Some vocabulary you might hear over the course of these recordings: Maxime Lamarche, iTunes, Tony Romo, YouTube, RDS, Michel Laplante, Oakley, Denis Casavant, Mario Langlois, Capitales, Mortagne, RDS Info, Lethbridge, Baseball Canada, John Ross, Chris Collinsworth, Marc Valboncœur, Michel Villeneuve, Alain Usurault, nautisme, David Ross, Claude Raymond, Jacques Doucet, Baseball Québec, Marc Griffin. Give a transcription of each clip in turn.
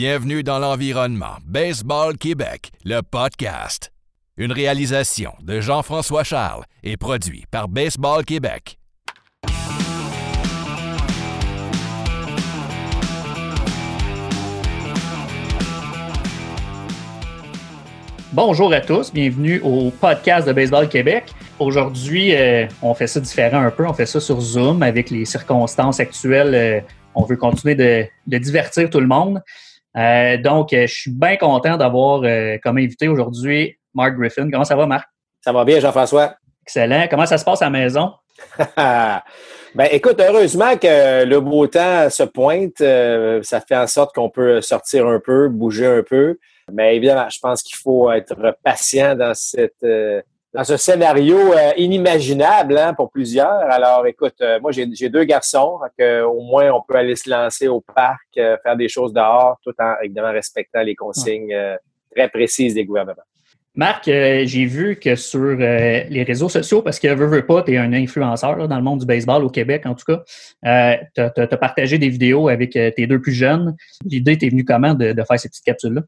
Bienvenue dans l'environnement Baseball Québec, le podcast. Une réalisation de Jean-François Charles et produit par Baseball Québec. Bonjour à tous, bienvenue au podcast de Baseball Québec. Aujourd'hui, on fait ça différent un peu, on fait ça sur Zoom avec les circonstances actuelles. On veut continuer de divertir tout le monde. Donc, je suis bien content d'avoir comme invité aujourd'hui Marc Griffin. Comment ça va, Marc? Ça va bien, Jean-François. Excellent. Comment ça se passe à la maison? Écoute, heureusement que le beau temps se pointe. Ça fait en sorte qu'on peut sortir un peu, bouger un peu. Mais évidemment, je pense qu'il faut être patient dans ce scénario inimaginable pour plusieurs. Alors, écoute, moi, j'ai deux garçons. Au moins, on peut aller se lancer au parc, faire des choses dehors, tout en, évidemment, respectant les consignes très précises des gouvernements. Marc, j'ai vu que sur les réseaux sociaux, parce que veux pas, tu es un influenceur là, dans le monde du baseball au Québec, en tout cas, tu as partagé des vidéos avec tes deux plus jeunes. L'idée t'est venue comment de faire ces petites capsules-là?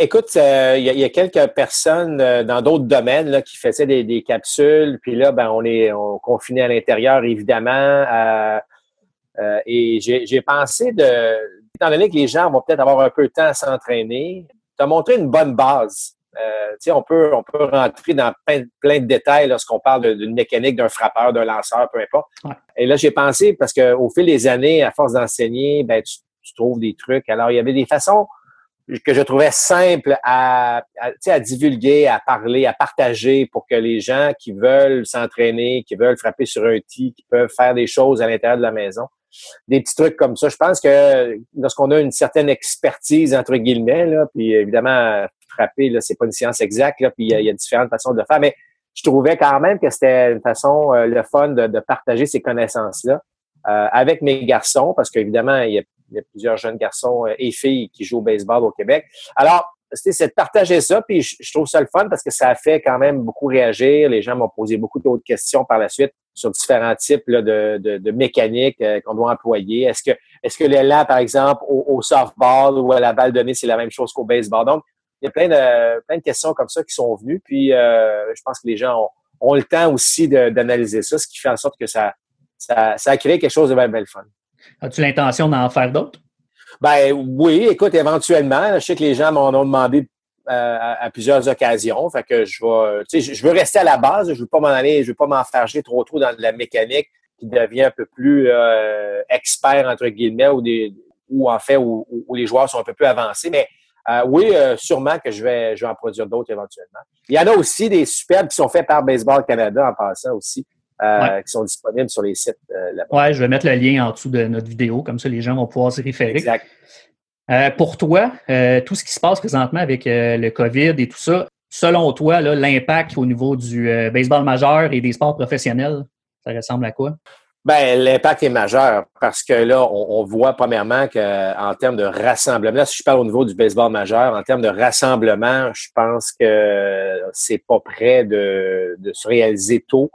Écoute, il y a quelques personnes dans d'autres domaines là, qui faisaient des capsules, puis là, on est confiné à l'intérieur, évidemment. Et j'ai pensé étant donné que les gens vont peut-être avoir un peu de temps à s'entraîner, de montrer une bonne base. On peut rentrer dans plein de détails lorsqu'on parle d'une mécanique, d'un frappeur, d'un lanceur, peu importe. Ouais. Et là, j'ai pensé, parce qu'au fil des années, à force d'enseigner, tu trouves des trucs. Alors, il y avait des façons que je trouvais simple à divulguer, à parler, à partager pour que les gens qui veulent s'entraîner, qui veulent frapper sur un tee, qui peuvent faire des choses à l'intérieur de la maison, des petits trucs comme ça. Je pense que lorsqu'on a une certaine expertise, entre guillemets, là, puis évidemment, frapper, là, c'est pas une science exacte, là, puis il y a différentes façons de le faire, mais je trouvais quand même que c'était une façon, le fun de partager ces connaissances-là avec mes garçons, parce qu'évidemment, il y a plusieurs jeunes garçons et filles qui jouent au baseball au Québec. Alors, c'est de partager ça, puis je trouve ça le fun parce que ça a fait quand même beaucoup réagir. Les gens m'ont posé beaucoup d'autres questions par la suite sur différents types là, de mécaniques qu'on doit employer. Est-ce que l'élan, par exemple, au softball ou à la balle donnée, c'est la même chose qu'au baseball? Donc, il y a plein de questions comme ça qui sont venues, puis je pense que les gens ont le temps aussi d'analyser ça, ce qui fait en sorte que ça a créé quelque chose de bien, bien fun. As-tu l'intention d'en faire d'autres? Oui, écoute, éventuellement. Je sais que les gens m'en ont demandé à plusieurs occasions. Fait que je veux rester à la base. Je veux pas m'en aller, je veux pas m'enfarger trop dans de la mécanique qui devient un peu plus expert, entre guillemets, où les joueurs sont un peu plus avancés. Mais sûrement que je vais en produire d'autres éventuellement. Il y en a aussi des superbes qui sont faits par Baseball Canada en passant aussi. Qui sont disponibles sur les sites là-bas. Oui, je vais mettre le lien en dessous de notre vidéo, comme ça les gens vont pouvoir s'y référer. Exact. Pour toi, tout ce qui se passe présentement avec le COVID et tout ça, selon toi, là, l'impact au niveau du baseball majeur et des sports professionnels, ça ressemble à quoi? L'impact est majeur parce que là, on voit premièrement qu'en termes de rassemblement, là, si je parle au niveau du baseball majeur, en termes de rassemblement, je pense que c'est pas près de se réaliser tôt.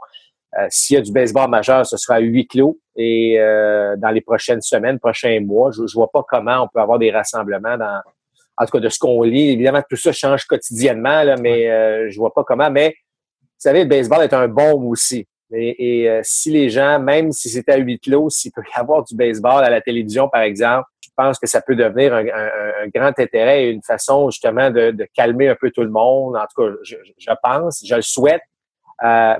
S'il y a du baseball majeur, ce sera à huis clos et dans les prochaines semaines, prochains mois, je vois pas comment on peut avoir des rassemblements en tout cas de ce qu'on lit. Évidemment, tout ça change quotidiennement, là, mais je vois pas comment. Mais vous savez, le baseball est un bon aussi. Et si les gens, même si c'était à huis clos, s'il peut y avoir du baseball à la télévision, par exemple, je pense que ça peut devenir un grand intérêt et une façon justement de calmer un peu tout le monde. En tout cas, je pense, je le souhaite.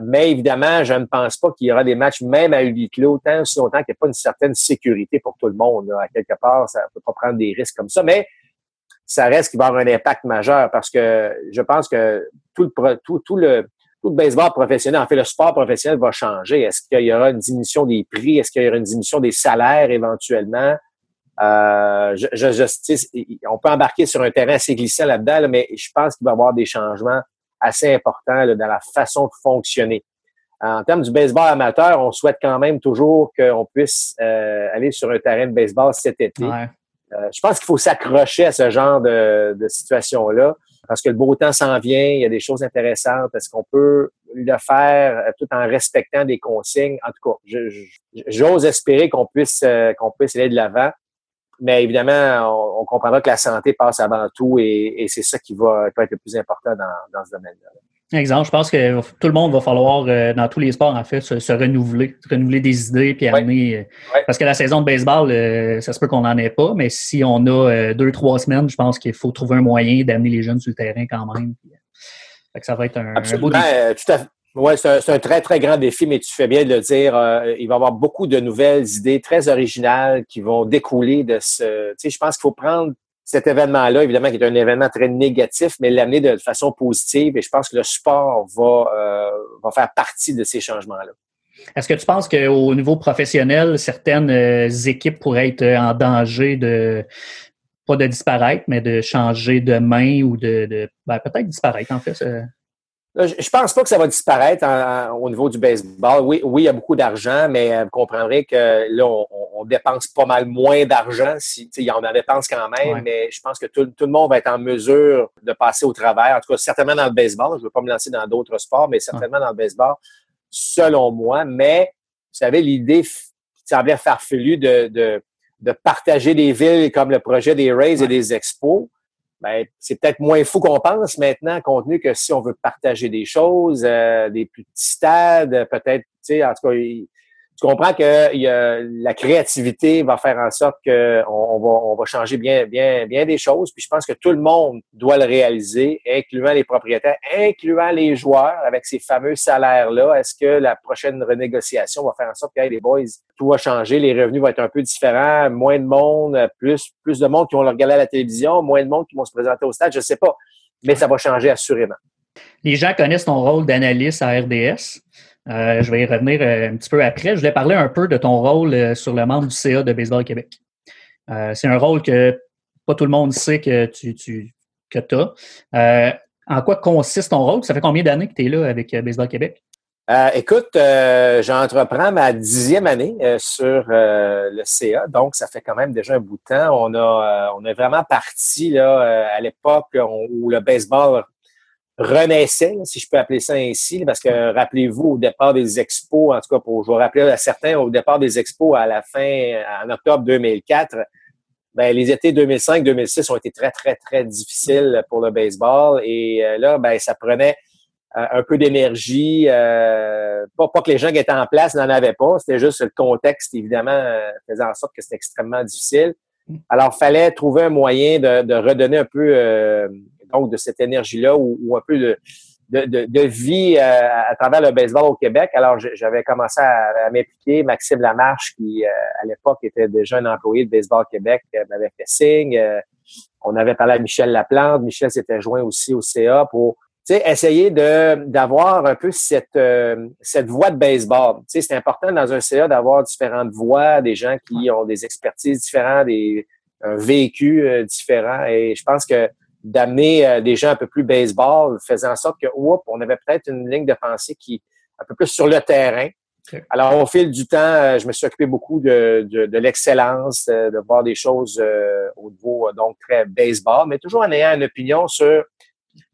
Mais évidemment, je ne pense pas qu'il y aura des matchs même à huis clos tant aussi longtemps qu'il n'y a pas une certaine sécurité pour tout le monde. Là. À quelque part, ça ne peut pas prendre des risques comme ça, mais ça reste qu'il va avoir un impact majeur parce que je pense que tout le baseball professionnel, en fait, le sport professionnel va changer. Est-ce qu'il y aura une diminution des prix? Est-ce qu'il y aura une diminution des salaires éventuellement? On peut embarquer sur un terrain assez glissant là-dedans, là, mais je pense qu'il va y avoir des changements assez important là, dans la façon de fonctionner. En termes du baseball amateur, on souhaite quand même toujours qu'on puisse aller sur un terrain de baseball cet été. Ouais. Je pense qu'il faut s'accrocher à ce genre de situation-là parce que le beau temps s'en vient, il y a des choses intéressantes. Est-ce qu'on peut le faire tout en respectant des consignes? En tout cas, j'ose espérer qu'on puisse aller de l'avant. Mais évidemment, on comprendra que la santé passe avant tout et c'est ça qui va être le plus important dans ce domaine-là. Exact. Je pense que tout le monde va falloir, dans tous les sports, en fait, se renouveler des idées puis amener. Oui. Parce que la saison de baseball, ça se peut qu'on n'en ait pas, mais si on a 2-3 semaines, je pense qu'il faut trouver un moyen d'amener les jeunes sur le terrain quand même. Fait que ça va être un beau défi. Tout à fait. Oui, c'est un très, très grand défi, mais tu fais bien de le dire. Il va y avoir beaucoup de nouvelles idées très originales qui vont découler de ce... Tu sais, je pense qu'il faut prendre cet événement-là, évidemment, qui est un événement très négatif, mais l'amener de façon positive. Et je pense que le sport va faire partie de ces changements-là. Est-ce que tu penses qu'au niveau professionnel, certaines équipes pourraient être en danger de... pas de disparaître, mais de changer de main ou de peut-être disparaître, en fait Je pense pas que ça va disparaître au niveau du baseball. Oui, il y a beaucoup d'argent, mais vous comprendrez que là, on dépense pas mal moins d'argent. On en dépense quand même, ouais. Mais je pense que tout le monde va être en mesure de passer au travers. En tout cas, certainement dans le baseball. Je veux pas me lancer dans d'autres sports, mais certainement dans le baseball, selon moi. Mais, vous savez, l'idée qui semblait farfelue de partager les villes comme le projet des Rays et des Expos, ben, c'est peut-être moins fou qu'on pense maintenant, compte tenu que si on veut partager des choses, des plus petits stades, peut-être, tu sais, en tout cas, tu comprends que la créativité va faire en sorte qu'on va changer bien des choses. Puis je pense que tout le monde doit le réaliser, incluant les propriétaires, incluant les joueurs, avec ces fameux salaires-là. Est-ce que la prochaine renégociation va faire en sorte que, hey, les boys, tout va changer, les revenus vont être un peu différents, moins de monde, plus de monde qui vont le regarder à la télévision, moins de monde qui vont se présenter au stade, je ne sais pas. Mais ça va changer assurément. Les gens connaissent ton rôle d'analyste à RDS. Je vais y revenir un petit peu après. Je voulais parler un peu de ton rôle sur le membre du CA de Baseball Québec. C'est un rôle que pas tout le monde sait que tu as. En quoi consiste ton rôle? Ça fait combien d'années que tu es là avec Baseball Québec? Écoute, j'entreprends ma 10e année sur le CA, donc ça fait quand même déjà un bout de temps. On est vraiment parti là, à l'époque où le baseball renaissait, si je peux appeler ça ainsi, parce que rappelez-vous, au départ des expos, en tout cas, je vais rappeler à certains, au départ des expos à la fin, en octobre 2004, ben, les étés 2005-2006 ont été très, très, très difficiles pour le baseball et là, ben, ça prenait un peu d'énergie, pas que les gens qui étaient en place n'en avaient pas, c'était juste le contexte, évidemment, faisait en sorte que c'était extrêmement difficile. Alors, il fallait trouver un moyen de redonner un peu... donc de cette énergie-là ou un peu de vie à travers le baseball au Québec. Alors, j'avais commencé à m'impliquer. Maxime Lamarche, qui à l'époque était déjà un employé de Baseball Québec, m'avait fait signe. On avait parlé à Michel Laplante. Michel s'était joint aussi au CA pour essayer d'avoir un peu cette voix de baseball. T'sais, c'est important dans un CA d'avoir différentes voix, des gens qui ont des expertises différentes, un vécu différent. Et je pense que d'amener des gens un peu plus baseball, faisant en sorte que, on avait peut-être une ligne de pensée qui est un peu plus sur le terrain. Okay. Alors, au fil du temps, je me suis occupé beaucoup de l'excellence, de voir des choses au niveau donc très baseball, mais toujours en ayant une opinion sur,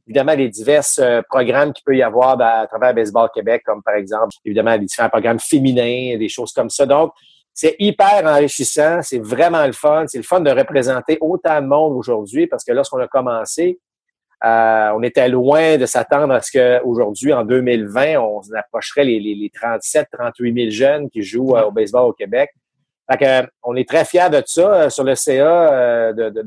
évidemment, les divers programmes qu'il peut y avoir à travers Baseball Québec, comme par exemple, évidemment, les différents programmes féminins, des choses comme ça. Donc, c'est hyper enrichissant, c'est vraiment le fun. C'est le fun de représenter autant de monde aujourd'hui parce que lorsqu'on a commencé, on était loin de s'attendre à ce qu'aujourd'hui, en 2020, on approcherait les 37, 38 000 jeunes qui jouent au baseball au Québec. Fait que, on est très fiers de ça sur le CA, de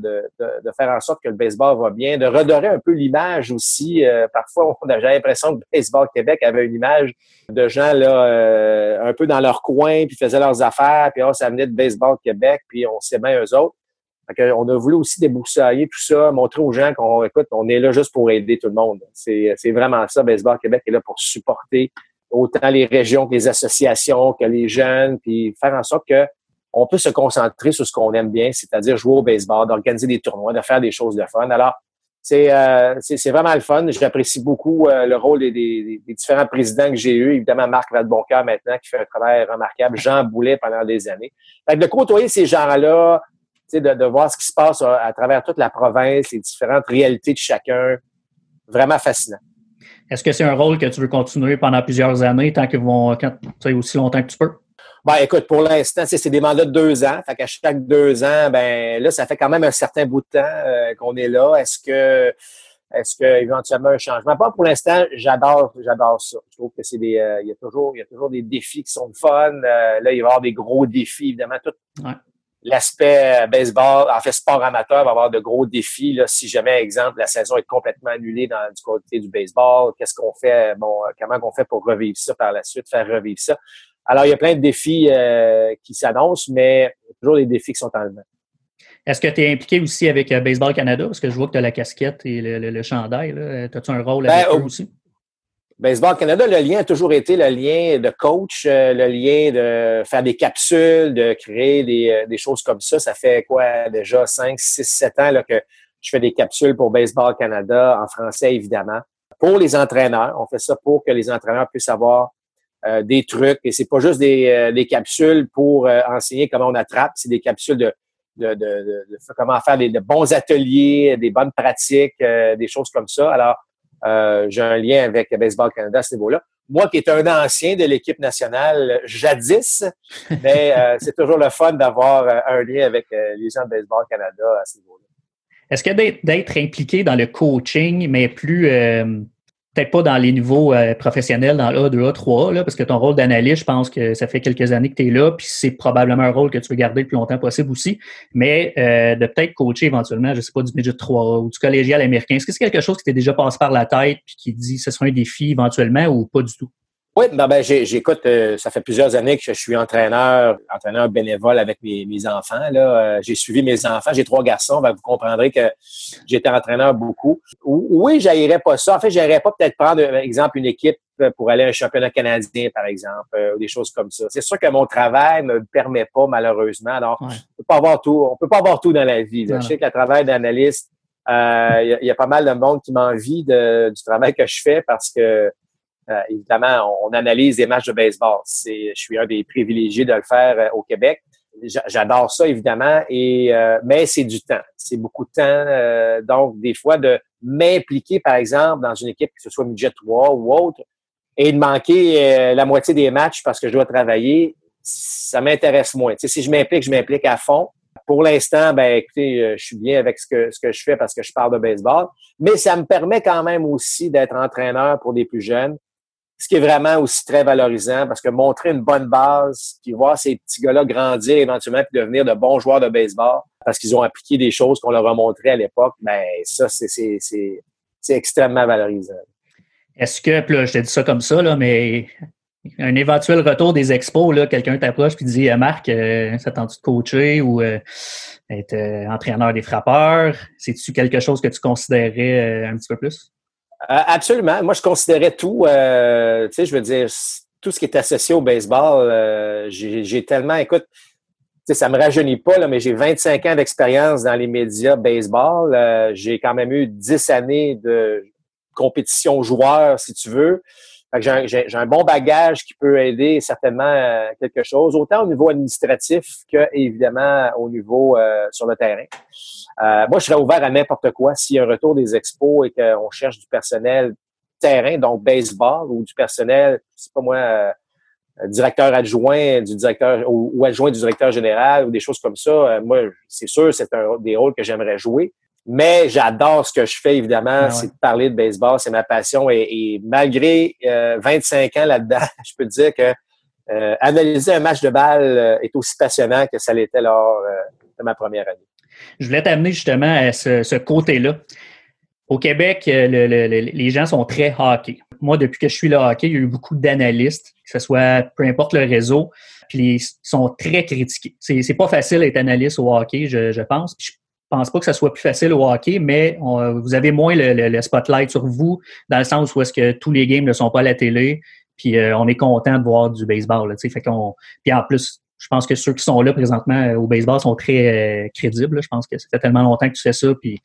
faire en sorte que le baseball va bien, de redorer un peu l'image aussi. Parfois, j'avais l'impression que Baseball Québec avait une image de gens là un peu dans leur coin, puis faisaient leurs affaires, puis ça venait de Baseball Québec, puis on s'aimait eux autres. Fait que, on a voulu aussi déboussailler tout ça, montrer aux gens qu'on est là juste pour aider tout le monde. C'est vraiment ça, Baseball Québec est là pour supporter autant les régions que les associations, que les jeunes, puis faire en sorte que on peut se concentrer sur ce qu'on aime bien, c'est-à-dire jouer au baseball, d'organiser des tournois, de faire des choses de fun. Alors, c'est vraiment le fun. J'apprécie beaucoup le rôle des différents présidents que j'ai eus. Évidemment, Marc Valboncœur maintenant, qui fait un travail remarquable. Jean Boulet pendant des années. Fait que de côtoyer ces gens-là, de voir ce qui se passe à travers toute la province, les différentes réalités de chacun, vraiment fascinant. Est-ce que c'est un rôle que tu veux continuer pendant plusieurs années, tant que aussi longtemps que tu peux? Ben, écoute, pour l'instant, c'est des mandats de 2 ans. Fait qu'à chaque 2 ans, ben là, ça fait quand même un certain bout de temps qu'on est là. Est-ce que éventuellement un changement? Pas pour l'instant, j'adore ça. Je trouve que c'est des. Il y a toujours des défis qui sont de fun. Là, il va y avoir des gros défis, évidemment. Tout l'aspect baseball, en fait, sport amateur va avoir de gros défis. Là, si jamais, exemple, la saison est complètement annulée du côté du baseball, qu'est-ce qu'on fait? Bon, comment on fait pour revivre ça par la suite, faire revivre ça? Alors, il y a plein de défis qui s'annoncent, mais toujours des défis qui sont en levant. Est-ce que tu es impliqué aussi avec Baseball Canada? Parce que je vois que tu as la casquette et le chandail. As-tu un rôle avec eux aussi? Baseball Canada, le lien a toujours été le lien de coach, le lien de faire des capsules, de créer des choses comme ça. Ça fait quoi déjà 5, 6, 7 ans là, que je fais des capsules pour Baseball Canada, en français évidemment. Pour les entraîneurs, on fait ça pour que les entraîneurs puissent avoir des trucs. Et c'est pas juste des capsules pour enseigner comment on attrape, c'est des capsules de comment faire de bons ateliers, des bonnes pratiques, des choses comme ça. Alors, j'ai un lien avec Baseball Canada à ce niveau-là. Moi, qui est un ancien de l'équipe nationale jadis, mais c'est toujours le fun d'avoir un lien avec les gens de Baseball Canada à ce niveau-là. Est-ce que d'être impliqué dans le coaching, mais plus... peut-être pas dans les niveaux professionnels, dans A, 2A, 3A, là, parce que ton rôle d'analyste, je pense que ça fait quelques années que tu es là, puis c'est probablement un rôle que tu veux garder le plus longtemps possible aussi, mais de peut-être coacher éventuellement, je sais pas, du midget 3A ou du collégial américain. Est-ce que c'est quelque chose qui t'est déjà passé par la tête puis qui dit que ce sera un défi éventuellement ou pas du tout? Oui, ben j'écoute, ça fait plusieurs années que je suis entraîneur bénévole avec mes enfants. Là, j'ai suivi mes enfants, j'ai 3 garçons, ben vous comprendrez que j'étais entraîneur beaucoup. Oui, j'haïrais pas ça. En fait, j'haïrais pas peut-être prendre, par exemple, une équipe pour aller à un championnat canadien, par exemple, ou des choses comme ça. C'est sûr que mon travail me permet pas, malheureusement. Alors, on peut pas avoir tout dans la vie. Là. Je sais que le travail d'analyste, il y a pas mal de monde qui m'envie du travail que je fais parce que évidemment, on analyse des matchs de baseball. Je suis un des privilégiés de le faire au Québec. J'adore ça, évidemment, mais c'est du temps. C'est beaucoup de temps. Donc, des fois, de m'impliquer, par exemple, dans une équipe, que ce soit midget 3 ou autre, et de manquer la moitié des matchs parce que je dois travailler, ça m'intéresse moins. T'sais, si je m'implique à fond. Pour l'instant, ben écoutez, je suis bien avec ce que je fais parce que je parle de baseball. Mais ça me permet quand même aussi d'être entraîneur pour des plus jeunes. Ce qui est vraiment aussi très valorisant parce que montrer une bonne base, puis voir ces petits gars-là grandir éventuellement puis devenir de bons joueurs de baseball parce qu'ils ont appliqué des choses qu'on leur a montrées à l'époque, ben ça, c'est extrêmement valorisant. Est-ce que, puis là, je te dis ça comme ça, là, mais un éventuel retour des expos, là, quelqu'un t'approche et dit « Marc, ça tente-tu de coacher ou être entraîneur des frappeurs? » C'est-tu quelque chose que tu considérais un petit peu plus? Absolument. Moi, je considérais tout. Tu sais, je veux dire, tout ce qui est associé au baseball, j'ai tellement... Écoute, ça me rajeunit pas, là, mais j'ai 25 ans d'expérience dans les médias baseball. J'ai quand même eu 10 années de compétition joueur, si tu veux. Fait que j'ai un bon bagage qui peut aider certainement quelque chose, autant au niveau administratif que évidemment au niveau sur le terrain. Moi, je serais ouvert à n'importe quoi. S'il y a un retour des expos et qu'on cherche du personnel terrain, donc baseball, ou du personnel, c'est pas moi, directeur adjoint du directeur ou adjoint du directeur général ou des choses comme ça, moi, c'est sûr, c'est un des rôles que j'aimerais jouer. Mais j'adore ce que je fais, évidemment, c'est de parler de baseball, c'est ma passion. Et malgré 25 ans là-dedans, je peux te dire que analyser un match de balle est aussi passionnant que ça l'était lors de ma première année. Je voulais t'amener justement à ce côté-là. Au Québec, les gens sont très hockey. Moi, depuis que je suis le hockey, il y a eu beaucoup d'analystes, que ce soit peu importe le réseau, puis ils sont très critiqués. C'est pas facile d'être analyste au hockey, je pense. Puis je pense pas que ça soit plus facile au hockey, mais vous avez moins le spotlight sur vous, dans le sens où est-ce que tous les games ne sont pas à la télé, puis on est content de voir du baseball. Là, fait qu'on, puis en plus, je pense que ceux qui sont là présentement au baseball sont très crédibles. Là. Je pense que ça fait tellement longtemps que tu fais ça. Puis...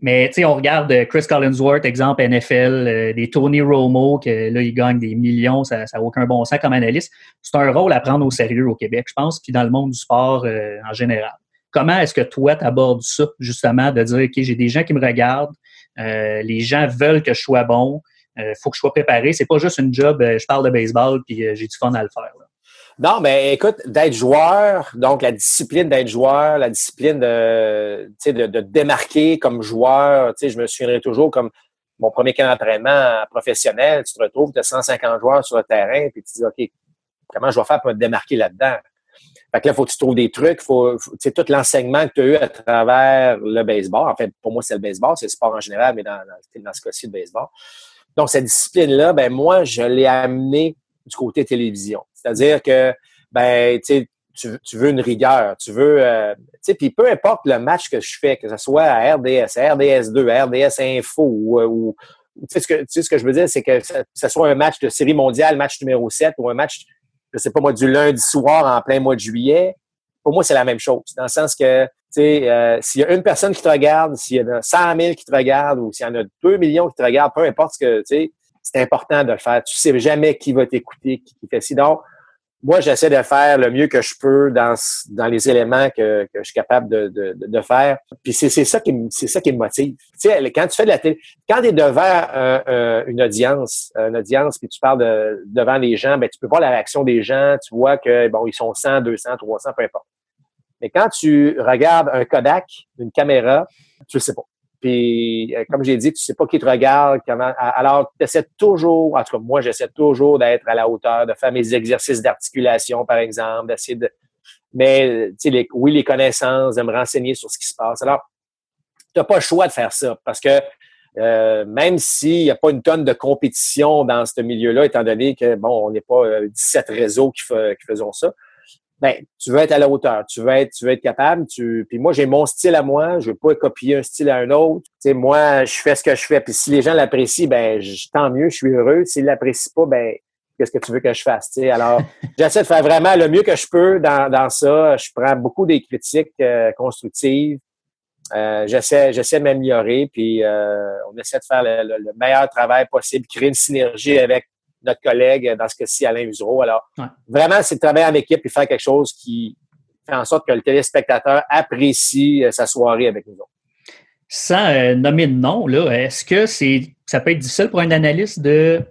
Mais tu sais, on regarde Chris Collinsworth, exemple NFL, des Tony Romo, que là, il gagne des millions, ça n'a aucun bon sens comme analyste. C'est un rôle à prendre au sérieux au Québec, je pense, puis dans le monde du sport en général. Comment est-ce que toi, t'abordes ça, justement, de dire, OK, j'ai des gens qui me regardent, les gens veulent que je sois bon, faut que je sois préparé. C'est pas juste une job, je parle de baseball, puis j'ai du fun à le faire. Là. Non, mais écoute, d'être joueur, donc la discipline d'être joueur, la discipline de démarquer comme joueur. Je me souviendrai toujours comme mon premier camp d'entraînement professionnel, tu te retrouves, tu as 150 joueurs sur le terrain, puis tu dis, OK, comment je vais faire pour me démarquer là-dedans? Fait que là, il faut que tu trouves des trucs. Faut tout l'enseignement que tu as eu à travers le baseball. En fait, pour moi, c'est le baseball, c'est le sport en général, mais dans ce cas-ci, le baseball. Donc, cette discipline-là, ben moi, je l'ai amenée du côté télévision. C'est-à-dire que, ben, tu veux une rigueur, tu veux, puis peu importe le match que je fais, que ce soit à RDS, à RDS2, à RDS Info, ou tu sais ce que je veux dire, c'est que ce soit un match de série mondiale, match numéro 7, ou un match, je sais pas moi, du lundi soir en plein mois de juillet, pour moi, c'est la même chose. Dans le sens que, s'il y a une personne qui te regarde, s'il y en a 100 000 qui te regardent, ou s'il y en a 2 millions qui te regardent, peu importe ce que, c'est important de le faire. Tu sais jamais qui va t'écouter, qui fait ci. Donc, moi, j'essaie de faire le mieux que je peux dans les éléments que je suis capable de faire. Puis c'est ça qui me motive. Tu sais, quand tu fais de la télé, quand tu es devant une audience, puis tu parles devant les gens, ben tu peux voir la réaction des gens, tu vois que bon, ils sont 100, 200, 300, peu importe. Mais quand tu regardes un Kodak, une caméra, tu le sais pas. Puis, comme j'ai dit, tu sais pas qui te regarde, comment. Alors, tu essaies toujours, en tout cas, moi, j'essaie toujours d'être à la hauteur, de faire mes exercices d'articulation, par exemple, d'essayer de. Mais, tu sais, les connaissances, de me renseigner sur ce qui se passe. Alors, tu n'as pas le choix de faire ça parce que même s'il n'y a pas une tonne de compétition dans ce milieu-là, étant donné que, bon, on n'est pas 17 réseaux qui faisons ça. Ben, tu veux être à la hauteur, tu veux être capable. Puis moi, j'ai mon style à moi, je veux pas copier un style à un autre. Tu sais, moi, je fais ce que je fais. Puis si les gens l'apprécient, ben tant mieux, je suis heureux. S'ils l'apprécient pas, ben qu'est-ce que tu veux que je fasse? Tu sais, alors, j'essaie de faire vraiment le mieux que je peux dans ça. Je prends beaucoup des critiques constructives. J'essaie de m'améliorer. Puis on essaie de faire le meilleur travail possible, créer une synergie avec notre collègue, dans ce cas-ci, Alain Usurault. Alors, ouais. Vraiment, c'est de travailler en équipe et faire quelque chose qui fait en sorte que le téléspectateur apprécie sa soirée avec nous autres. Sans nommer de nom, là, est-ce que ça peut être difficile pour un analyste de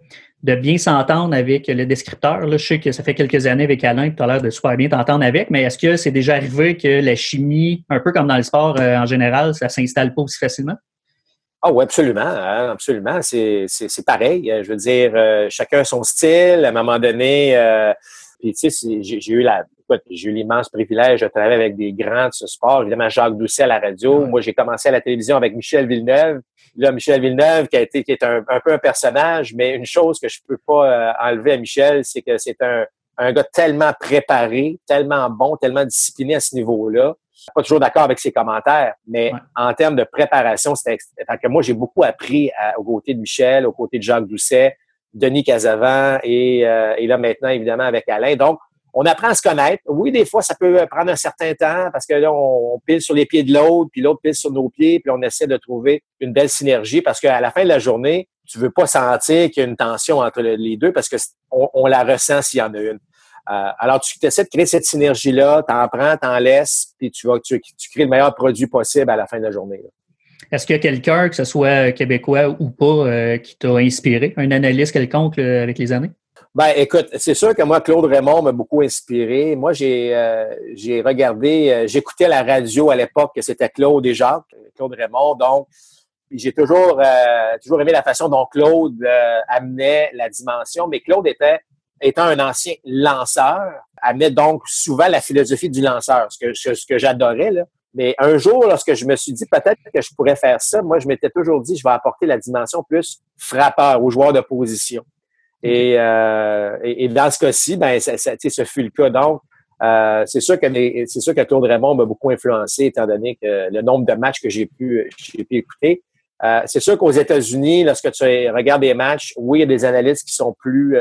bien s'entendre avec le descripteur? Là, je sais que ça fait quelques années avec Alain, tu as l'air de super bien t'entendre avec, mais est-ce que c'est déjà arrivé que la chimie, un peu comme dans le sport en général, ça ne s'installe pas aussi facilement? Ah oui, absolument, hein, absolument. C'est pareil. Je veux dire, chacun son style. À un moment donné, puis tu sais, j'ai eu l'immense privilège de travailler avec des grands de ce sport. Évidemment, Jacques Doucet à la radio. Ouais. Moi, j'ai commencé à la télévision avec Michel Villeneuve. Là, Michel Villeneuve qui est un peu un personnage, mais une chose que je peux pas enlever à Michel, c'est que c'est un gars tellement préparé, tellement bon, tellement discipliné à ce niveau-là. Je suis pas toujours d'accord avec ses commentaires, mais ouais. En termes de préparation, c'était que moi, j'ai beaucoup appris aux côtés de Michel, aux côtés de Jacques Doucet, Denis Casavant et là, maintenant, évidemment, avec Alain. Donc, on apprend à se connaître. Oui, des fois, ça peut prendre un certain temps parce que là, on pile sur les pieds de l'autre, puis l'autre pile sur nos pieds, puis on essaie de trouver une belle synergie parce qu'à la fin de la journée, tu veux pas sentir qu'il y a une tension entre les deux parce que on la ressent s'il y en a une. Alors, tu essaies de créer cette synergie-là, t'en prends, t'en laisses, puis tu crées le meilleur produit possible à la fin de la journée. Là. Est-ce qu'il y a quelqu'un, que ce soit québécois ou pas, qui t'a inspiré, un analyste quelconque avec les années? Ben, écoute, c'est sûr que moi, Claude Raymond m'a beaucoup inspiré. Moi, j'ai regardé, j'écoutais la radio à l'époque, que c'était Claude et Jacques, Claude Raymond, donc j'ai toujours aimé la façon dont Claude amenait la dimension, mais Claude étant un ancien lanceur, amenait donc souvent la philosophie du lanceur, ce que j'adorais. Là. Mais un jour, lorsque je me suis dit peut-être que je pourrais faire ça, moi, je m'étais toujours dit je vais apporter la dimension plus frappeur aux joueurs de position. Et dans ce cas-ci, ben, ce fut le cas. Donc, c'est sûr que Claude Raymond m'a beaucoup influencé, étant donné que le nombre de matchs que j'ai pu écouter. C'est sûr qu'aux États-Unis, lorsque tu regardes des matchs, oui, il y a des analystes qui sont plus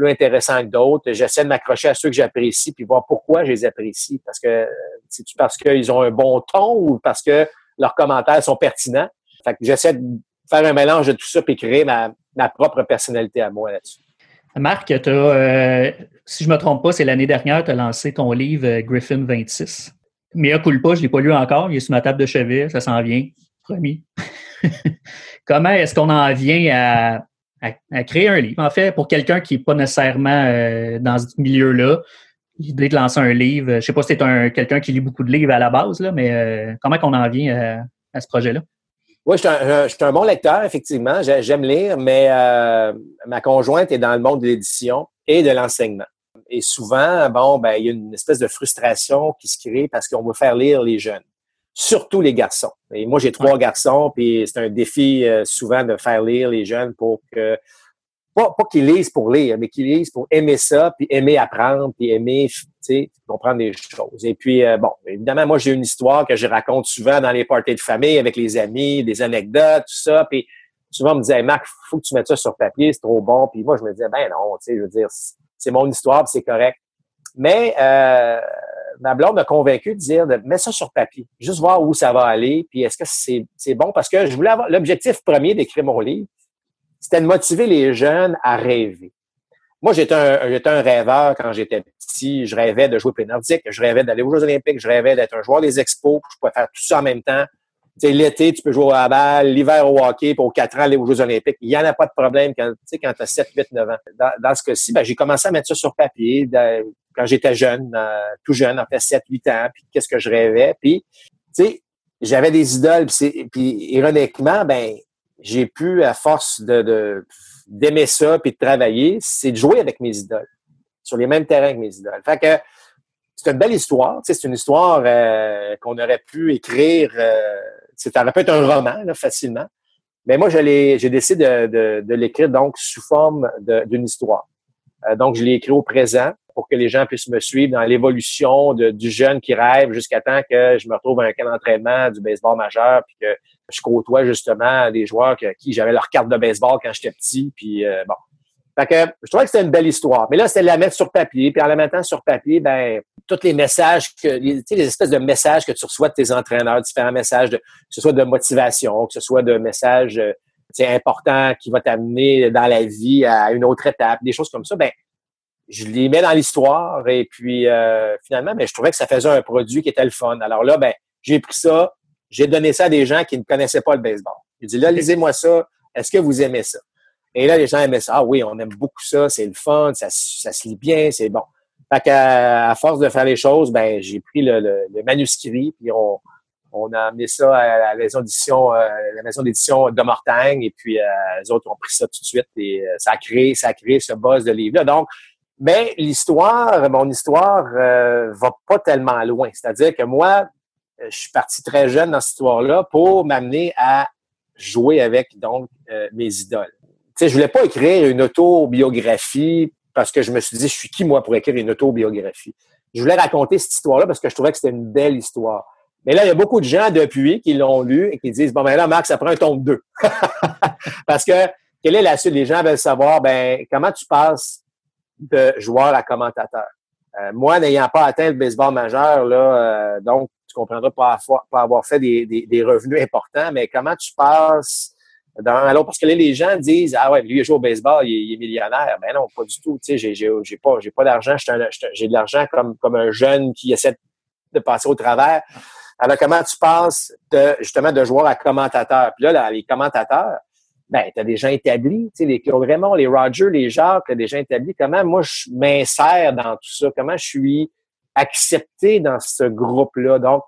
intéressant que d'autres. J'essaie de m'accrocher à ceux que j'apprécie puis voir pourquoi je les apprécie. Parce que, c'est-tu parce qu'ils ont un bon ton ou parce que leurs commentaires sont pertinents? Fait que j'essaie de faire un mélange de tout ça puis créer ma propre personnalité à moi là-dessus. Marc, si je ne me trompe pas, c'est l'année dernière, tu as lancé ton livre Griffin 26. Mais à coup de pas, je ne l'ai pas lu encore. Il est sur ma table de chevet. Ça s'en vient. Promis. Comment est-ce qu'on en vient à à créer un livre. En fait, pour quelqu'un qui n'est pas nécessairement dans ce milieu-là, l'idée de lancer un livre, je ne sais pas si c'est quelqu'un qui lit beaucoup de livres à la base, là, mais comment qu'on en vient à ce projet-là? Oui, je suis un bon lecteur, effectivement. J'aime lire, mais ma conjointe est dans le monde de l'édition et de l'enseignement. Et souvent, il y a une espèce de frustration qui se crée parce qu'on veut faire lire les jeunes, surtout les garçons. Et moi, j'ai 3 garçons, puis c'est un défi souvent de faire lire les jeunes pour que, pas qu'ils lisent pour lire, mais qu'ils lisent pour aimer ça, puis aimer apprendre, puis aimer, tu sais, comprendre des choses. Et puis, évidemment, moi, j'ai une histoire que je raconte souvent dans les parties de famille avec les amis, des anecdotes, tout ça, puis souvent, on me disait, hey, Marc, il faut que tu mettes ça sur papier, c'est trop bon. Puis moi, je me disais, non, tu sais, je veux dire, c'est mon histoire, puis c'est correct. Mais ma blonde m'a convaincu de dire, mets ça sur papier, juste voir où ça va aller, puis est-ce que c'est bon? Parce que je voulais avoir l'objectif premier d'écrire mon livre, c'était de motiver les jeunes à rêver. Moi, j'étais un rêveur quand j'étais petit. Je rêvais de jouer plein nordique, je rêvais d'aller aux Jeux olympiques, je rêvais d'être un joueur des expos, je pouvais faire tout ça en même temps. Tu sais, l'été, tu peux jouer à la balle, l'hiver au hockey, puis aux 4 ans, aller aux Jeux olympiques. Il n'y en a pas de problème quand tu as 7, 8, 9 ans. Dans ce cas-ci, j'ai commencé à mettre ça sur papier quand j'étais jeune, tout jeune, en fait 7, 8 ans, puis qu'est-ce que je rêvais. Puis, tu sais, j'avais des idoles, puis ironiquement, j'ai pu, à force d'aimer ça puis de travailler, c'est de jouer avec mes idoles, sur les mêmes terrains que mes idoles. Fait que c'est une belle histoire. C'est une histoire qu'on aurait pu écrire. Ça aurait pu être un roman, là, facilement. Mais moi, j'ai décidé de l'écrire donc sous forme d'une histoire. Donc, je l'ai écrit au présent pour que les gens puissent me suivre dans l'évolution du jeune qui rêve jusqu'à temps que je me retrouve à un camp d'entraînement du baseball majeur puis que je côtoie justement des joueurs qui j'avais leur carte de baseball quand j'étais petit. Puis Fait que je trouvais que c'était une belle histoire. Mais là, c'était de la mettre sur papier. Puis en la mettant sur papier, tous les messages, les espèces de messages que tu reçois de tes entraîneurs, différents messages, que ce soit de motivation, que ce soit de messages importants qui vont t'amener dans la vie à une autre étape, des choses comme ça, je les mets dans l'histoire et puis finalement, je trouvais que ça faisait un produit qui était le fun. Alors là, j'ai pris ça, j'ai donné ça à des gens qui ne connaissaient pas le baseball. J'ai dit, là, lisez-moi ça, est-ce que vous aimez ça? Et là, les gens aimaient ça. Ah oui, on aime beaucoup ça, c'est le fun, ça se lit bien, c'est bon. Fait qu'à force de faire les choses, j'ai pris le manuscrit, puis on a amené ça à la maison d'édition de Mortagne, et puis les autres ont pris ça tout de suite, et ça a créé ce buzz de livre-là. Donc, mais mon histoire va pas tellement loin. C'est-à-dire que moi, je suis parti très jeune dans cette histoire-là pour m'amener à jouer avec donc mes idoles. Tu sais, je voulais pas écrire une autobiographie parce que je me suis dit, je suis qui, moi, pour écrire une autobiographie? Je voulais raconter cette histoire-là parce que je trouvais que c'était une belle histoire. Mais là, il y a beaucoup de gens depuis qui l'ont lu et qui disent, là, Marc, ça prend un tome 2. Parce que, quelle est la suite? Les gens veulent savoir, comment tu passes de joueur à commentateur. Moi, n'ayant pas atteint le baseball majeur, là, donc tu comprendras pas avoir fait des revenus importants, mais comment tu passes d'un à l'autre? Parce que là, les gens disent, ah ouais, lui, il joue au baseball, il est millionnaire. Non, pas du tout. Tu sais, j'ai pas d'argent. J'ai de l'argent comme un jeune qui essaie de passer au travers. Alors, comment tu passes justement de joueur à commentateur? Puis là, les commentateurs, t'as des gens établis, tu sais, les Claude Raymond, les Roger, les Jacques, t'as des gens établis. Comment moi je m'insère dans tout ça? Comment je suis accepté dans ce groupe-là? Donc,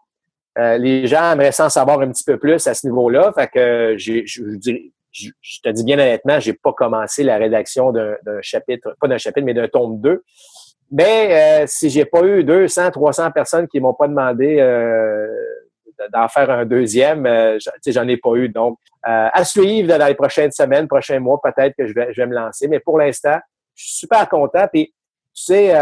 les gens aimeraient s'en savoir un petit peu plus à ce niveau-là. Fait que je te dis bien honnêtement, j'ai pas commencé la rédaction d'un chapitre, pas d'un chapitre, mais d'un tome 2. Mais si j'ai pas eu 200, 300 personnes qui m'ont pas demandé d'en faire un deuxième, j'en ai pas eu. Donc, à suivre dans les prochaines semaines, prochains mois, peut-être que je vais me lancer. Mais pour l'instant, je suis super content. Puis, tu sais,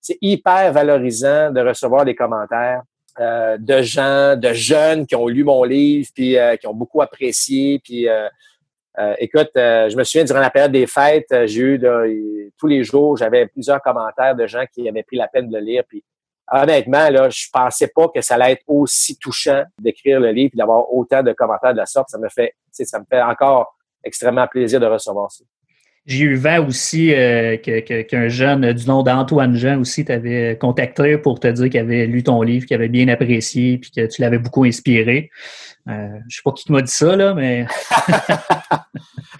c'est hyper valorisant de recevoir des commentaires de gens, de jeunes qui ont lu mon livre, puis qui ont beaucoup apprécié. Puis, écoute, je me souviens, durant la période des fêtes, j'ai eu tous les jours, j'avais plusieurs commentaires de gens qui avaient pris la peine de le lire, puis honnêtement, là, je pensais pas que ça allait être aussi touchant d'écrire le livre et d'avoir autant de commentaires de la sorte. Ça me fait encore extrêmement plaisir de recevoir ça. J'ai eu vent aussi qu'un jeune du nom d'Antoine Jean aussi t'avait contacté pour te dire qu'il avait lu ton livre, qu'il avait bien apprécié puis que tu l'avais beaucoup inspiré. Je sais pas qui m'a dit ça, là, mais...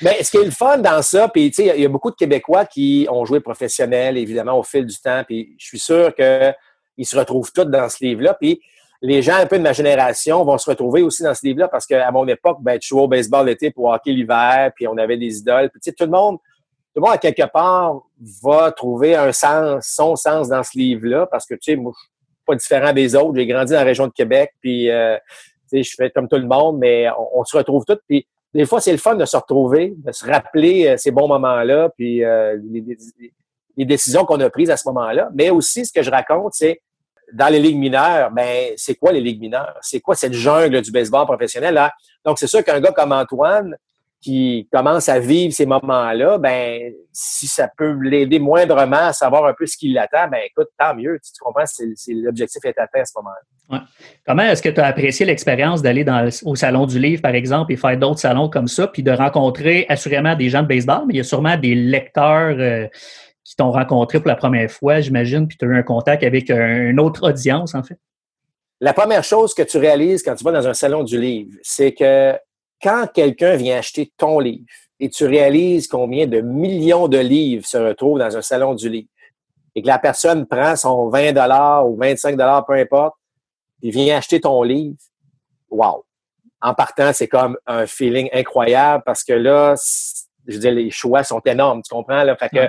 Mais ce qui est le fun dans ça, puis tu sais, il y a beaucoup de Québécois qui ont joué professionnel, évidemment, au fil du temps, puis je suis sûr qu'ils se retrouvent tous dans ce livre-là, puis les gens un peu de ma génération vont se retrouver aussi dans ce livre-là, parce qu'à mon époque, ben, tu jouais au baseball l'été pour hockey l'hiver, puis on avait des idoles, puis tu sais, tout le monde, à quelque part, va trouver un sens, son sens dans ce livre-là, parce que, tu sais, moi, je suis pas différent des autres, j'ai grandi dans la région de Québec, puis, tu sais, je fais comme tout le monde, mais on se retrouve tous, puis des fois, c'est le fun de se retrouver, de se rappeler ces bons moments-là, puis les décisions qu'on a prises à ce moment-là. Mais aussi, ce que je raconte, c'est, dans les ligues mineures, ben c'est quoi les ligues mineures? C'est quoi cette jungle du baseball professionnel? Là? Donc, c'est sûr qu'un gars comme Antoine, qui commence à vivre ces moments-là, ben si ça peut l'aider moindrement à savoir un peu ce qui l'attend, ben écoute, tant mieux. Tu comprends, c'est l'objectif est atteint à ce moment-là. Ouais. Comment est-ce que tu as apprécié l'expérience d'aller au Salon du Livre, par exemple, et faire d'autres salons comme ça, puis de rencontrer assurément des gens de baseball, mais il y a sûrement des lecteurs qui t'ont rencontré pour la première fois, j'imagine, puis tu as eu un contact avec une autre audience, en fait? La première chose que tu réalises quand tu vas dans un Salon du Livre, c'est que quand quelqu'un vient acheter ton livre et tu réalises combien de millions de livres se retrouvent dans un salon du livre et que la personne prend son 20 $ ou 25 $ peu importe, puis vient acheter ton livre, wow! En partant, c'est comme un feeling incroyable parce que là, je veux dire, les choix sont énormes, tu comprends? Là? Fait que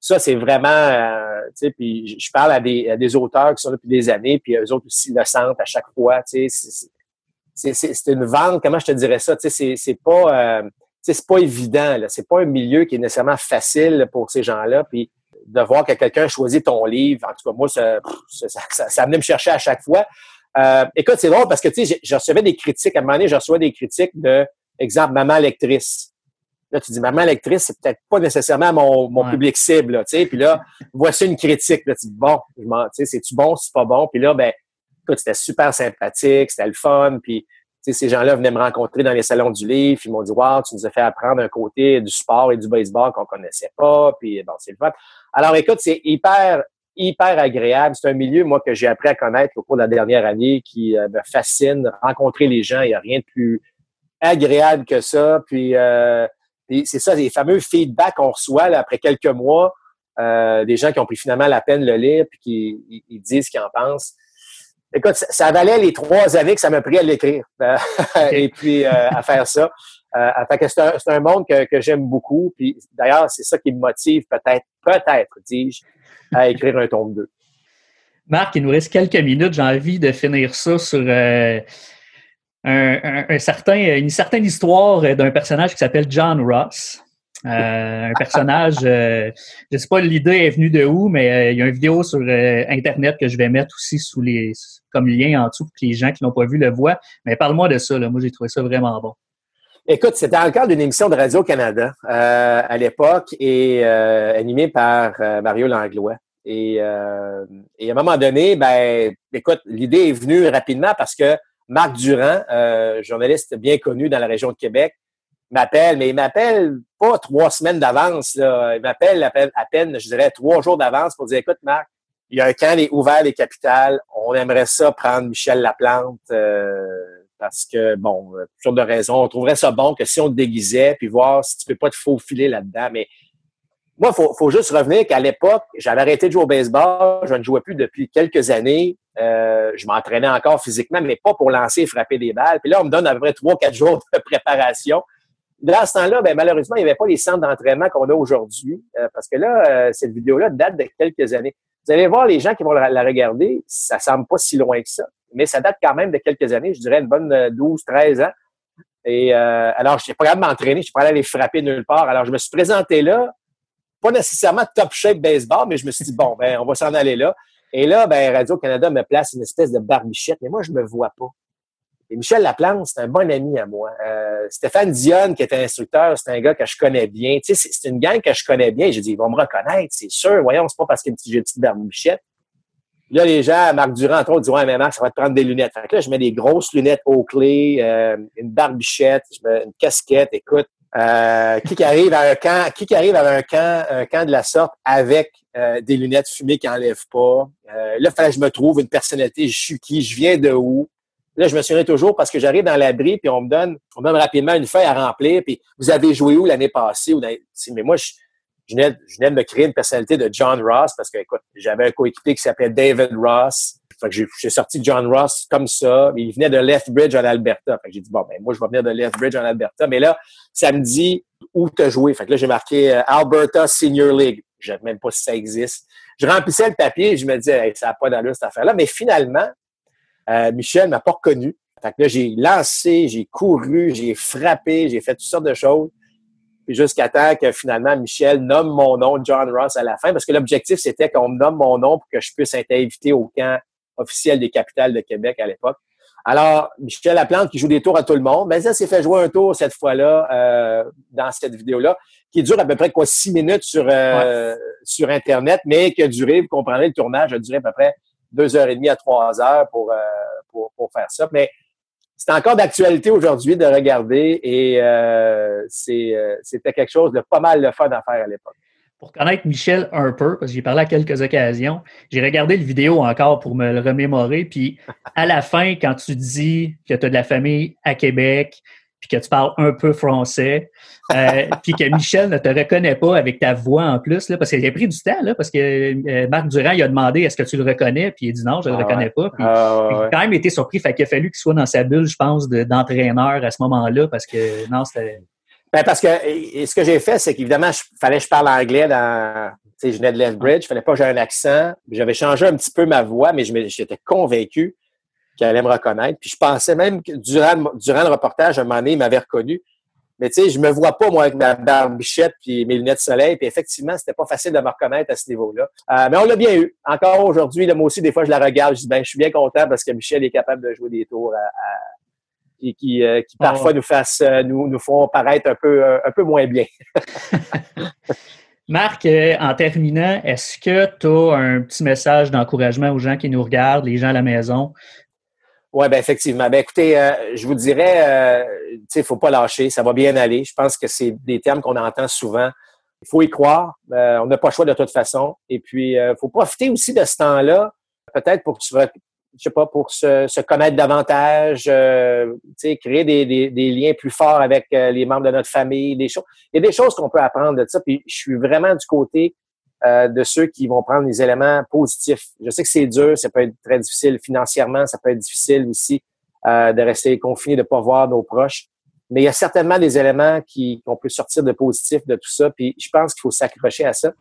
ça, c'est vraiment... tu sais, puis je parle à des auteurs qui sont là depuis des années, puis eux autres aussi le sentent à chaque fois, tu sais, c'est une vente, comment je te dirais ça, tu sais, c'est pas évident, là, c'est pas un milieu qui est nécessairement facile pour ces gens-là, puis de voir que quelqu'un choisit ton livre, en tout cas, moi, ça venait me chercher à chaque fois. Écoute, c'est drôle parce que, tu sais, je recevais des critiques, à un moment donné, je recevais des critiques de, exemple, maman lectrice. Là, tu dis, maman lectrice, c'est peut-être pas nécessairement mon public cible, là, tu sais, puis là, voici une critique, là, tu dis, bon, tu sais, c'est-tu bon, c'est pas bon, puis là, ben écoute, c'était super sympathique, c'était le fun, puis ces gens-là venaient me rencontrer dans les salons du livre, ils m'ont dit « Wow, tu nous as fait apprendre un côté du sport et du baseball qu'on connaissait pas, puis bon, c'est le fun. » Alors écoute, c'est hyper, hyper agréable, c'est un milieu, moi, que j'ai appris à connaître au cours de la dernière année qui me fascine, rencontrer les gens, il n'y a rien de plus agréable que ça, puis c'est ça, les fameux feedbacks qu'on reçoit là, après quelques mois, des gens qui ont pris finalement la peine de le lire, puis qui disent ce qu'ils en pensent. Écoute, ça valait les 3 années que ça m'a pris à l'écrire et puis à faire ça. Fait que c'est un monde que j'aime beaucoup. Puis d'ailleurs, c'est ça qui me motive peut-être, dis-je, à écrire un tome 2. Marc, il nous reste quelques minutes. J'ai envie de finir ça sur une certaine histoire d'un personnage qui s'appelle John Ross. Un personnage, je sais pas l'idée est venue de où, mais il y a une vidéo sur Internet que je vais mettre aussi comme lien en dessous pour que les gens qui l'ont pas vu le voient. Mais parle-moi de ça, là. Moi, j'ai trouvé ça vraiment bon. Écoute, c'était dans le cadre d'une émission de Radio Canada à l'époque et animée par Mario Langlois. Et à un moment donné, ben, écoute, l'idée est venue rapidement parce que Marc Durand, journaliste bien connu dans la région de Québec, m'appelle, mais il m'appelle pas 3 semaines d'avance, là. Il m'appelle à peine, je dirais, 3 jours d'avance pour dire, écoute, Marc, il y a un camp ouvert des Capitales, on aimerait ça prendre Michel Laplante, parce que, bon, pour toutes sortes de raisons, on trouverait ça bon que si on te déguisait, puis voir si tu peux pas te faufiler là-dedans. Mais moi, faut juste revenir qu'à l'époque, j'avais arrêté de jouer au baseball, je ne jouais plus depuis quelques années, je m'entraînais encore physiquement, mais pas pour lancer et frapper des balles. Puis là, on me donne à peu près 3-4 jours de préparation. Dans ce temps-là, ben, malheureusement, il n'y avait pas les centres d'entraînement qu'on a aujourd'hui, parce que là, cette vidéo-là date de quelques années. Vous allez voir, les gens qui vont la regarder, ça semble pas si loin que ça, mais ça date quand même de quelques années, je dirais une bonne 12-13 ans. Et alors, je n'étais pas capable de m'entraîner, je n'étais pas allé aller frapper nulle part. Alors, je me suis présenté là, pas nécessairement top shape baseball, mais je me suis dit, bon, ben, on va s'en aller là. Et là, ben, Radio Canada me place une espèce de barbichette, mais moi, je me vois pas. Et Michel Laplante, c'est un bon ami à moi. Stéphane Dion, qui était instructeur, c'est un gars que je connais bien. Tu sais, c'est une gang que je connais bien. J'ai dit, ils vont me reconnaître, c'est sûr. Voyons, c'est pas parce qu'il y a une petite barbichette. Là, les gens, Marc Durand, entre autres, disent, ouais, mais Marc, ça va te prendre des lunettes. Fait que là, je mets des grosses lunettes Oakley, une barbichette, je mets une casquette. Écoute, Qui arrive à un camp de la sorte avec des lunettes fumées qui n'enlèvent pas. Là, il fallait que je me trouve une personnalité. Je suis qui? Je viens de où? Là, je me souviens toujours parce que j'arrive dans l'abri puis on me donne rapidement une feuille à remplir. Puis vous avez joué où l'année passée? Mais moi, je venais de me créer une personnalité de John Ross parce que, écoute, j'avais un coéquipier qui s'appelait David Ross. Fait que j'ai sorti John Ross comme ça. Il venait de Lethbridge en Alberta. Fait que j'ai dit, bon, ben moi, je vais venir de Lethbridge en Alberta. Mais là, ça me dit où t'as joué. Fait que là, j'ai marqué Alberta Senior League. Je ne sais même pas si ça existe. Je remplissais le papier et je me disais, hey, ça n'a pas d'allure cette affaire-là. Mais finalement, Michel ne m'a pas reconnu. Fait que là, j'ai lancé, j'ai couru, j'ai frappé, j'ai fait toutes sortes de choses. Puis jusqu'à temps que finalement, Michel nomme mon nom, John Ross, à la fin. Parce que l'objectif, c'était qu'on me nomme mon nom pour que je puisse être invité au camp officiel des Capitales de Québec à l'époque. Alors, Michel Laplante qui joue des tours à tout le monde, mais ça s'est fait jouer un tour cette fois-là dans cette vidéo-là, qui dure à peu près 6 minutes sur Internet, mais qui a duré, vous comprendrez, le tournage a duré à peu près 2h30 à 3h pour faire ça. Mais c'est encore d'actualité aujourd'hui de regarder et c'était quelque chose de pas mal le fun à faire à l'époque. Pour connaître Michel un peu, parce que j'ai parlé à quelques occasions, j'ai regardé le vidéo encore pour me le remémorer, puis à la fin, quand tu dis que tu as de la famille à Québec, puis que tu parles un peu français, puis que Michel ne te reconnaît pas avec ta voix en plus, là, parce qu'il a pris du temps, là, parce que Marc Durand, il a demandé « Est-ce que tu le reconnais? » Puis il a dit « Non, je ne le reconnais pas. » Puis il a quand même été surpris, fait qu'il a fallu qu'il soit dans sa bulle, je pense, d'entraîneur à ce moment-là, parce que non, c'était... Ben parce que ce que j'ai fait, c'est qu'évidemment, fallait que je parle anglais dans... Tu sais, je venais de Lethbridge, fallait pas que j'aie un accent. J'avais changé un petit peu ma voix, mais j'étais convaincu qu'elle allait me reconnaître. Puis je pensais même que durant le reportage, à un moment donné, il m'avait reconnu. Mais tu sais, je me vois pas, moi, avec ma barbichette puis mes lunettes de soleil. Puis effectivement, c'était pas facile de me reconnaître à ce niveau-là. Mais on l'a bien eu. Encore aujourd'hui, là, moi aussi, des fois, je la regarde. Je dis, ben, je suis bien content parce que Michel est capable de jouer des tours à et qui parfois nous font paraître un peu moins bien. Marc, en terminant, est-ce que tu as un petit message d'encouragement aux gens qui nous regardent, les gens à la maison? Oui, bien effectivement. Ben, écoutez, je vous dirais, tu sais, il ne faut pas lâcher, ça va bien aller. Je pense que c'est des termes qu'on entend souvent. Il faut y croire, on n'a pas le choix de toute façon. Et puis, il faut profiter aussi de ce temps-là, peut-être pour que tu vas... Je sais pas, pour se connaître davantage, créer des liens plus forts avec les membres de notre famille, des choses. Il y a des choses qu'on peut apprendre de ça, puis je suis vraiment du côté de ceux qui vont prendre les éléments positifs. Je sais que c'est dur, ça peut être très difficile financièrement, ça peut être difficile aussi de rester confiné, de pas voir nos proches, mais il y a certainement des éléments qu'on peut sortir de positifs de tout ça, puis je pense qu'il faut s'accrocher à ça.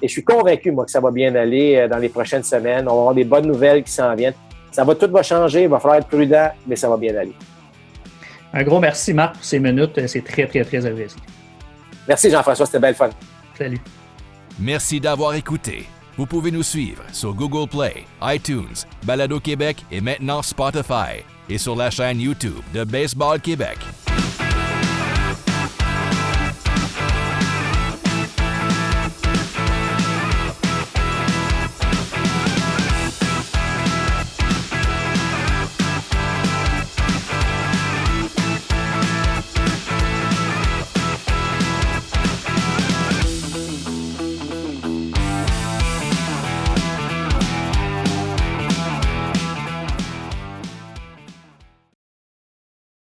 Et je suis convaincu, moi, que ça va bien aller dans les prochaines semaines. On va avoir des bonnes nouvelles qui s'en viennent. Tout va changer, il va falloir être prudent, mais ça va bien aller. Un gros merci, Marc, pour ces minutes. C'est très, très, très apprécié. Merci, Jean-François. C'était belle fun. Salut. Merci d'avoir écouté. Vous pouvez nous suivre sur Google Play, iTunes, Balado Québec et maintenant Spotify et sur la chaîne YouTube de Baseball Québec.